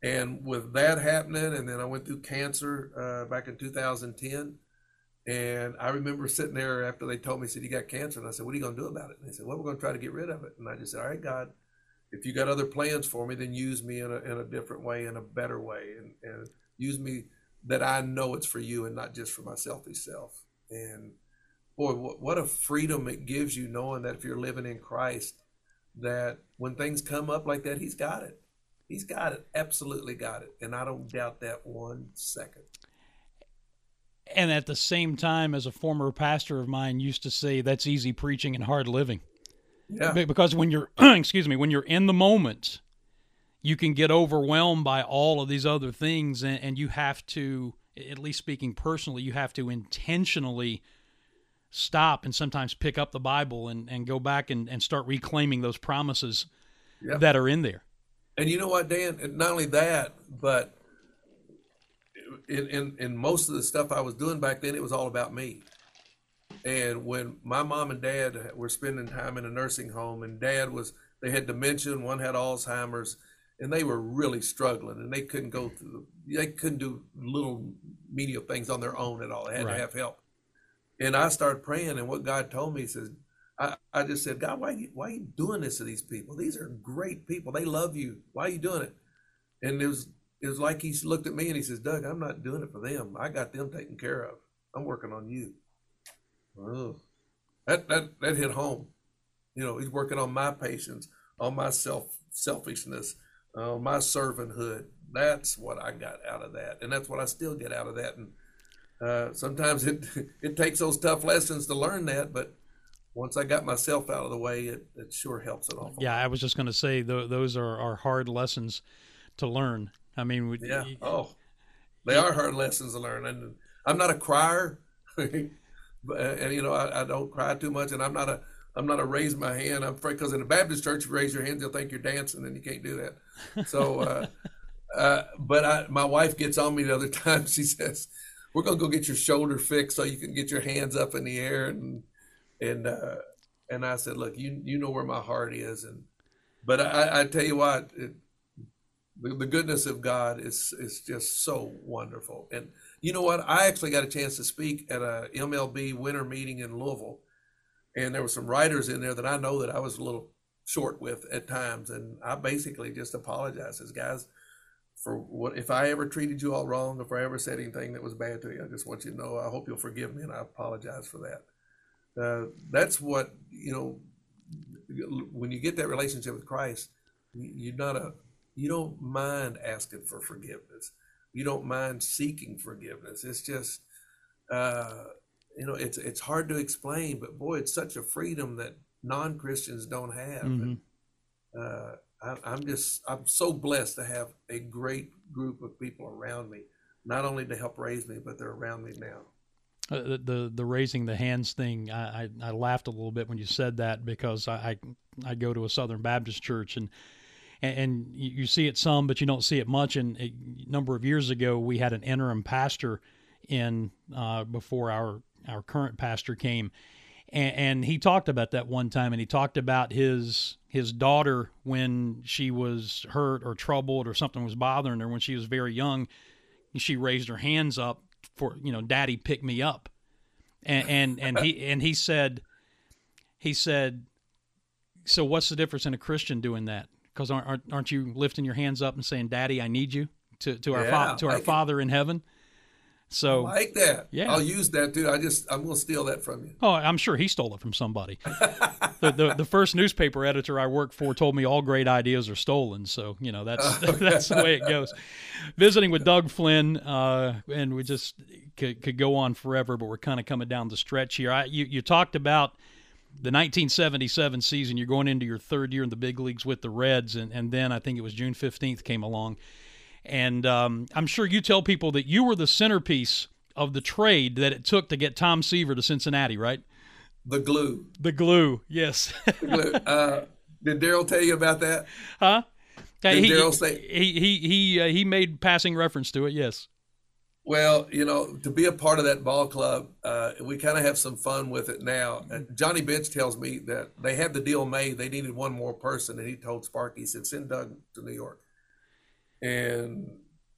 And with that happening, and then I went through cancer uh, back in two thousand ten, and I remember sitting there after they told me, said, "You got cancer," and I said, "What are you going to do about it?" And they said, "Well, we're going to try to get rid of it." And I just said, "All right, God, if you got other plans for me, then use me in a, in a different way, in a better way, and, and use me that I know it's for you and not just for my selfish self." And boy, what a freedom it gives you knowing that if you're living in Christ, that when things come up like that, he's got it. He's got it. Absolutely got it. And I don't doubt that one second. And at the same time, as a former pastor of mine used to say, that's easy preaching and hard living. Yeah. Because when you're, excuse me, when you're in the moment, you can get overwhelmed by all of these other things. And, and you have to, at least speaking personally, you have to intentionally stop and sometimes pick up the Bible and, and go back and, and start reclaiming those promises yep. that are in there. And you know what, Dan? Not only that, but in, in, in most of the stuff I was doing back then, it was all about me. And when my mom and dad were spending time in a nursing home, and dad was, they had dementia, and one had Alzheimer's, and they were really struggling, and they couldn't go through, they couldn't do little menial things on their own at all. They had right. to have help. And I started praying, and what God told me, he says, I, I just said, "God, why are, you, why are you doing this to these people? These are great people. They love you. Why are you doing it?" And it was, it was like he looked at me and he says, "Doug, I'm not doing it for them. I got them taken care of. I'm working on you." Oh, that, that, that hit home. You know, he's working on my patience, on my self selfishness, on uh, my servanthood. That's what I got out of that. And that's what I still get out of that. And Uh, sometimes it it takes those tough lessons to learn that, but once I got myself out of the way, it, it sure helps an awful lot. Yeah, I was just going to say th- those are, are hard lessons to learn. I mean, we, yeah, you, oh, they yeah. are hard lessons to learn. And I'm not a crier, but, and you know, I, I don't cry too much, and I'm not a I'm not a raise my hand. I'm afraid because in a Baptist church, if you raise your hand, they'll think you're dancing, and you can't do that. So, uh, uh, but I, my wife gets on me the other time. She says, "We're gonna go get your shoulder fixed so you can get your hands up in the air." And and uh, and I said, "Look, you you know where my heart is." And but I, I tell you what, it, the, the goodness of God is is just so wonderful. And you know what? I actually got a chance to speak at a M L B winter meeting in Louisville. And there were some writers in there that I know that I was a little short with at times. And I basically just apologized as guys for what, if I ever treated you all wrong, if I ever said anything that was bad to you, I just want you to know, I hope you'll forgive me. And I apologize for that. Uh, that's what, you know, when you get that relationship with Christ, you're not a, you don't mind asking for forgiveness. You don't mind seeking forgiveness. It's just, uh, you know, it's it's hard to explain, but boy, it's such a freedom that non-Christians don't have. Mm-hmm. And, uh, I, I'm just, I'm so blessed to have a great group of people around me, not only to help raise me, but they're around me now. Uh, the, the the raising the hands thing, I, I, I laughed a little bit when you said that, because I, I, I go to a Southern Baptist church, and and you see it some, but you don't see it much. And a number of years ago, we had an interim pastor in uh, before our our current pastor came, and, and he talked about that one time, and he talked about his his daughter when she was hurt or troubled or something was bothering her when she was very young. She raised her hands up for, you know, "Daddy, pick me up," and and, and he and he said, he said, "So what's the difference in a Christian doing that? Because aren't aren't you lifting your hands up and saying, 'Daddy, I need you,' to to our yeah, fa- to our like Father it. in heaven?" So I like that. Yeah. I'll use that, dude. I just, I'm going to steal that from you. Oh, I'm sure he stole it from somebody. the, the the first newspaper editor I worked for told me all great ideas are stolen. So, you know, that's, oh, that's yeah. the way it goes. Visiting with Doug Flynn, uh, and we just could, could go on forever, but we're kind of coming down the stretch here. I, you, you talked about the nineteen seventy-seven season. You're going into your third year in the big leagues with the Reds. And, and then I think it was June fifteenth came along. And um, I'm sure you tell people that you were the centerpiece of the trade that it took to get Tom Seaver to Cincinnati, right? The glue. The glue, yes. the glue. Uh, did Darryl tell you about that? Huh? Did he, Darryl say? He he he uh, he made passing reference to it, yes. Well, you know, to be a part of that ball club, uh, we kind of have some fun with it now. And Johnny Bench tells me that they had the deal made. They needed one more person, and he told Sparky, he said, "Send Doug to New York." And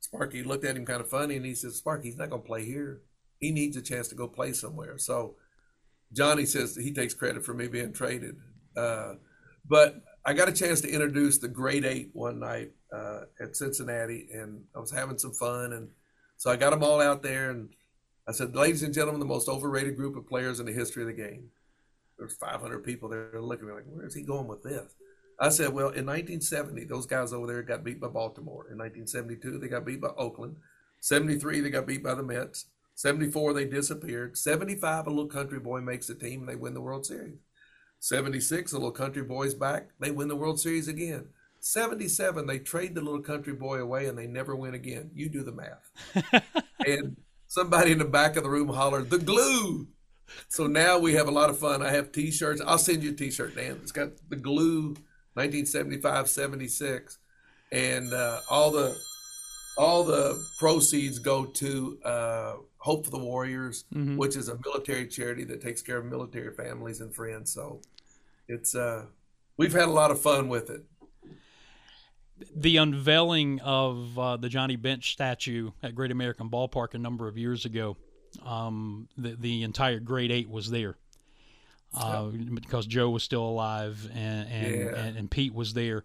Sparky looked at him kind of funny, and he says, "Sparky, he's not going to play here. He needs a chance to go play somewhere." So Johnny says he takes credit for me being traded. Uh, but I got a chance to introduce the grade eight one night uh, at Cincinnati, and I was having some fun. And so I got them all out there, and I said, "Ladies and gentlemen, the most overrated group of players in the history of the game." There's five hundred people there looking at me like, "Where is he going with this?" I said, well, in nineteen seventy, those guys over there got beat by Baltimore. In nineteen seventy-two, they got beat by Oakland. seventy-three, they got beat by the Mets. seventy-four, they disappeared. seventy-five, a little country boy makes the team, and they win the World Series. seventy-six, a little country boy's back. They win the World Series again. seventy-seven, they trade the little country boy away, and they never win again. You do the math. And somebody in the back of the room hollered, "The glue!" So now we have a lot of fun. I have T-shirts. I'll send you a T-shirt, Dan. It's got the glue. nineteen seventy-five, seventy-six, and uh, all the all the proceeds go to uh, Hope for the Warriors, mm-hmm. which is a military charity that takes care of military families and friends. So it's uh, we've had a lot of fun with it. The unveiling of uh, the Johnny Bench statue at Great American Ballpark a number of years ago, um, the, the entire grade eight was there. Uh, because Joe was still alive and and, yeah. and, and Pete was there.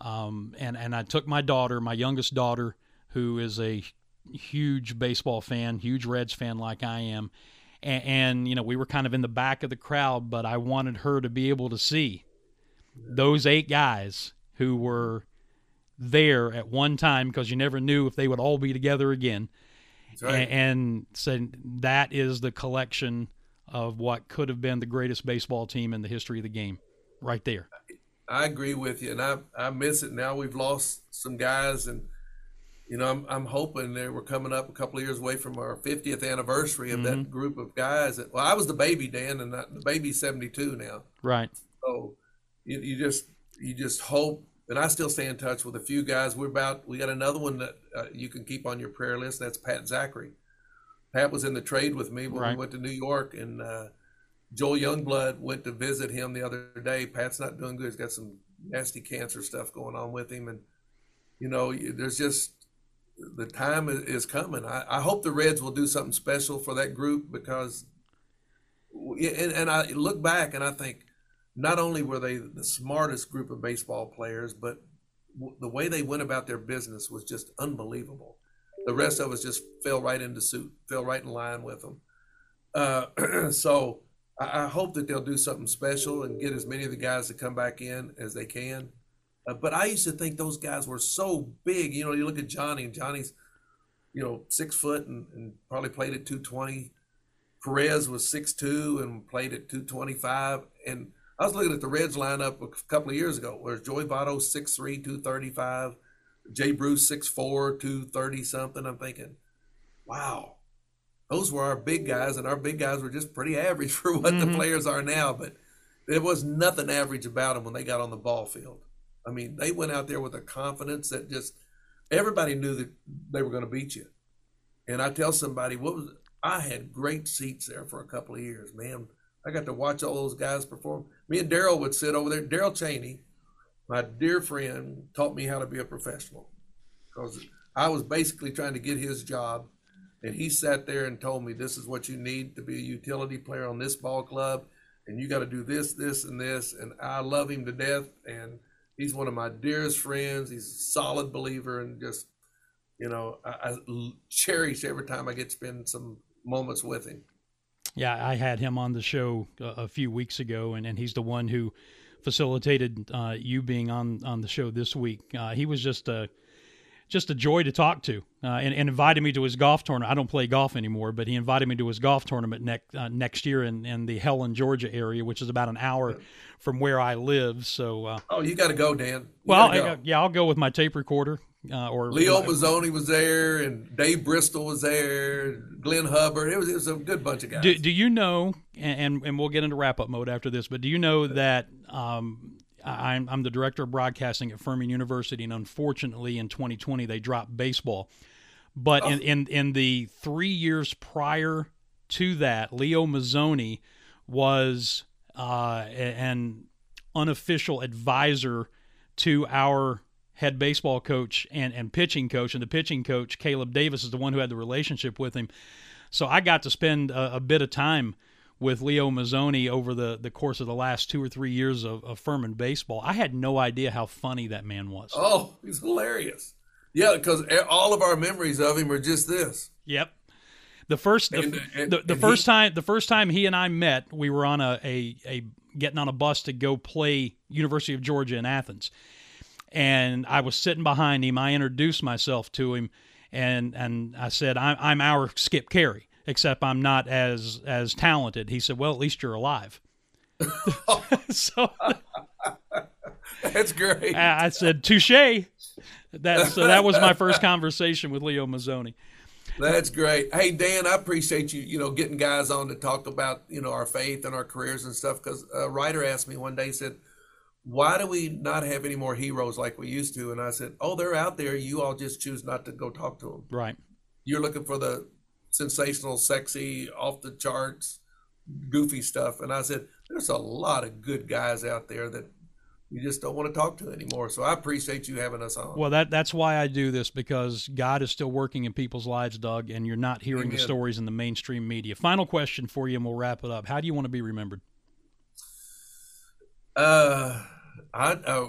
Um, and, and I took my daughter, my youngest daughter, who is a huge baseball fan, huge Reds fan like I am. And, and, you know, we were kind of in the back of the crowd, but I wanted her to be able to see those eight guys who were there at one time, because you never knew if they would all be together again. That's right. And, and so that is the collection of what could have been the greatest baseball team in the history of the game, right there. I agree with you, and I I miss it. Now we've lost some guys, and you know, I'm I'm hoping that we're coming up a couple of years away from our fiftieth anniversary of mm-hmm. that group of guys. That, well, I was the baby, Dan, and the baby's seventy-two now. Right. So you, you just you just hope, and I still stay in touch with a few guys. We're about we got another one that uh, you can keep on your prayer list. That's Pat Zachary. Pat was in the trade with me when right. we went to New York, and uh, Joel Youngblood went to visit him the other day. Pat's not doing good. He's got some nasty cancer stuff going on with him, and you know, there's just. The time is coming. I, I hope the Reds will do something special for that group because, and, and I look back and I think not only were they the smartest group of baseball players, but w- the way they went about their business was just unbelievable. The rest of us just fell right into suit, fell right in line with them. Uh, so I, I hope that they'll do something special and get as many of the guys to come back in as they can. But I used to think those guys were so big. You know, you look at Johnny, and Johnny's, you know, six foot and, and probably played at two twenty. Perez was six two and played at two twenty-five. And I was looking at the Reds lineup a couple of years ago, where Joey Votto six three, two thirty-five, Jay Bruce six four, two thirty-something. I'm thinking, wow, those were our big guys, and our big guys were just pretty average for what mm-hmm. the players are now. But there was nothing average about them when they got on the ball field. I mean, they went out there with a confidence that just everybody knew that they were going to beat you. And I tell somebody, what was I had great seats there for a couple of years, man. I got to watch all those guys perform. Me and Darryl would sit over there. Darryl Chaney, my dear friend, taught me how to be a professional because I was basically trying to get his job. And he sat there and told me, this is what you need to be a utility player on this ball club. And you got to do this, this, and this. And I love him to death. And he's one of my dearest friends. He's a solid believer, and just, you know, I, I cherish every time I get to spend some moments with him. Yeah, I had him on the show a, a few weeks ago, and, and he's the one who facilitated uh, you being on, on the show this week. Uh, he was just a, just a joy to talk to uh, and, and invited me to his golf tournament. I don't play golf anymore, but he invited me to his golf tournament next uh, next year in, in the Helen, Georgia area, which is about an hour yeah. from where I live. So, uh, oh, you got to go, Dan. You well, go. I, yeah, I'll go with my tape recorder. Uh, or Leo Mazzone was there, and Dave Bristol was there, Glenn Hubbard. It was, it was a good bunch of guys. Do, do you know, and and we'll get into wrap-up mode after this, but do you know that um, I'm, I'm the director of broadcasting at Furman University, and unfortunately in twenty twenty they dropped baseball. But oh. in, in, in the three years prior to that, Leo Mazzone was uh, an unofficial advisor to our head baseball coach and, and pitching coach, and the pitching coach, Caleb Davis, is the one who had the relationship with him. So I got to spend a, a bit of time with Leo Mazzone over the, the course of the last two or three years of, of Furman baseball. I had no idea how funny that man was. Oh, he's hilarious. Yeah, because all of our memories of him are just this. Yep. The first the, and, and, the, the and first he, time the first time he and I met, we were on a, a, a getting on a bus to go play University of Georgia in Athens. And I was sitting behind him. I introduced myself to him, and and I said, I'm I'm our Skip Carey, except I'm not as as talented. He said, well, at least you're alive. So that's great. I said, touche. That, so that was my first conversation with Leo Mazzone. That's great. Hey, Dan, I appreciate you, you know, getting guys on to talk about, you know, our faith and our careers and stuff. Because a writer asked me one day, he said, why do we not have any more heroes like we used to? And I said, oh, they're out there. You all just choose not to go talk to them. Right. You're looking for the sensational, sexy, off the charts, goofy stuff. And I said, there's a lot of good guys out there that you just don't want to talk to anymore. So I appreciate you having us on. Well, that that's why I do this, because God is still working in people's lives, Doug, and you're not hearing Amen. The stories in the mainstream media. Final question for you, and we'll wrap it up. How do you want to be remembered? Uh, I uh,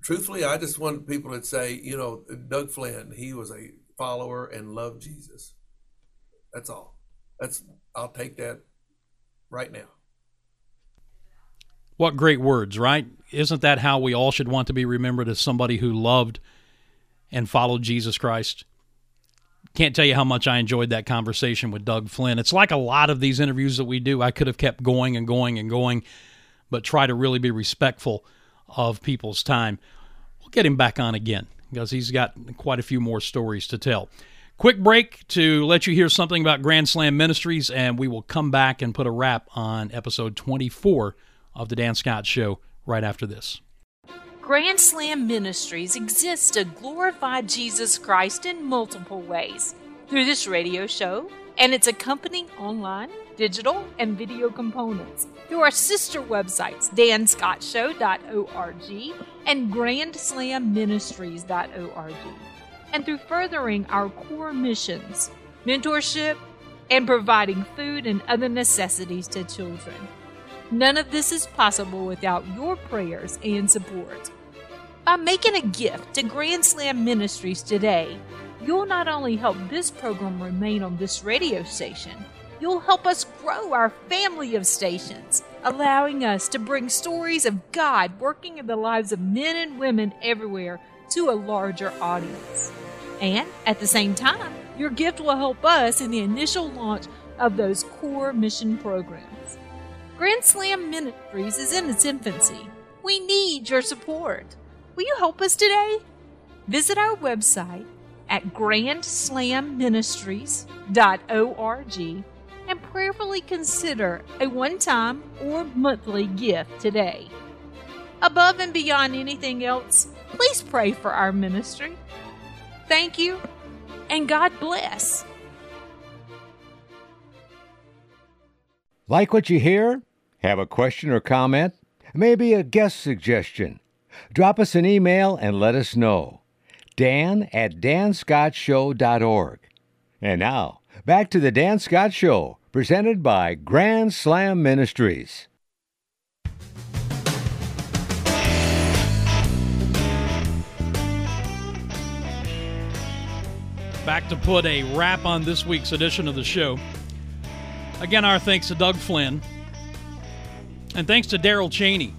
truthfully, I just want people to say, you know, Doug Flynn, he was a follower and loved Jesus. That's all. That's I'll take that right now. What great words, right? Isn't that how we all should want to be remembered, as somebody who loved and followed Jesus Christ? Can't tell you how much I enjoyed that conversation with Doug Flynn. It's like a lot of these interviews that we do. I could have kept going and going and going, but try to really be respectful of people's time. We'll get him back on again. because he's got quite a few more stories to tell. Quick break to let you hear something about Grand Slam Ministries, and we will come back and put a wrap on episode twenty-four of The Dan Scott Show right after this. Grand Slam Ministries exists to glorify Jesus Christ in multiple ways through this radio show and its accompanying online, digital, and video components through our sister websites, dan scott show dot org and grand slam ministries dot org, and through furthering our core missions, mentorship, and providing food and other necessities to children. None of this is possible without your prayers and support. By making a gift to Grand Slam Ministries today, you'll not only help this program remain on this radio station, you'll help us grow our family of stations, allowing us to bring stories of God working in the lives of men and women everywhere to a larger audience. And at the same time, your gift will help us in the initial launch of those core mission programs. Grand Slam Ministries is in its infancy. We need your support. Will you help us today? Visit our website at grand slam ministries dot org and prayerfully consider a one-time or monthly gift today. Above and beyond anything else, please pray for our ministry. Thank you, and God bless. Like what you hear? Have a question or comment? Maybe a guest suggestion? Drop us an email and let us know. Dan at dan scott show dot org. And now, back to the Dan Scott Show, presented by Grand Slam Ministries. Back to put a wrap on this week's edition of the show. Again, our thanks to Doug Flynn. And thanks to Darryl Chaney,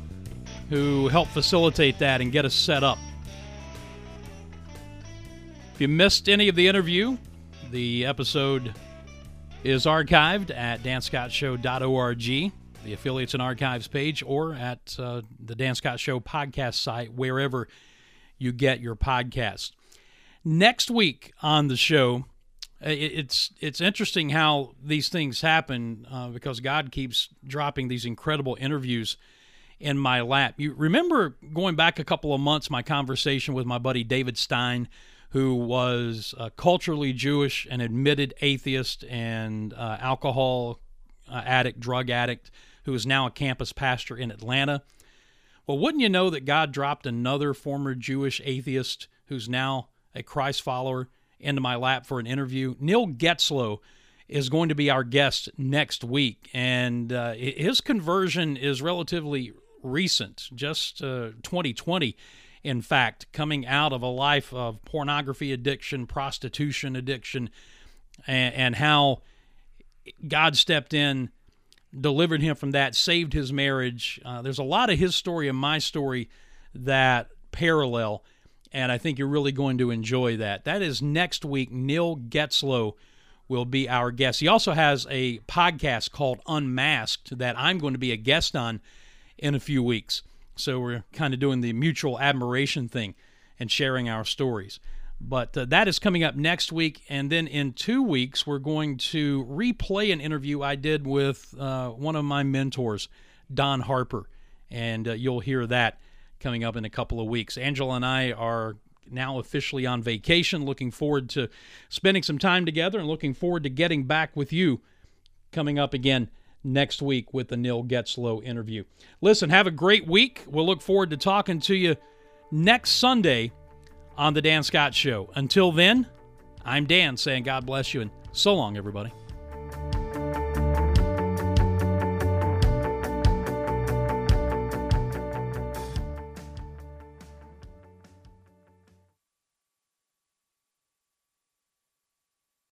who helped facilitate that and get us set up. If you missed any of the interview, the episode is archived at dan scott show dot org, the affiliates and archives page, or at uh, the Dan Scott Show podcast site, wherever you get your podcast. Next week on the show, it's it's interesting how these things happen uh, because God keeps dropping these incredible interviews in my lap. You remember going back a couple of months, my conversation with my buddy David Stein, who was uh, culturally Jewish and admitted atheist and uh, alcohol uh, addict, drug addict, who is now a campus pastor in Atlanta. Well, wouldn't you know that God dropped another former Jewish atheist who's now a Christ follower into my lap for an interview? Neil Getzlow is going to be our guest next week, and uh, his conversion is relatively recent, just uh, twenty twenty, in fact, coming out of a life of pornography addiction, prostitution addiction, and, and how God stepped in, delivered him from that, saved his marriage. Uh, there's a lot of his story and my story that parallel, and I think you're really going to enjoy that. That is next week. Neil Getzlow will be our guest. He also has a podcast called Unmasked that I'm going to be a guest on in a few weeks. So we're kind of doing the mutual admiration thing and sharing our stories. But uh, that is coming up next week. And then in two weeks, we're going to replay an interview I did with uh, one of my mentors, Don Harper. And uh, you'll hear that coming up in a couple of weeks. Angela and I are now officially on vacation, looking forward to spending some time together and looking forward to getting back with you coming up again next week with the Neil Getzlow interview. Listen, have a great week. We'll look forward to talking to you next Sunday on The Dan Scott Show. Until then, I'm Dan saying God bless you and so long, everybody.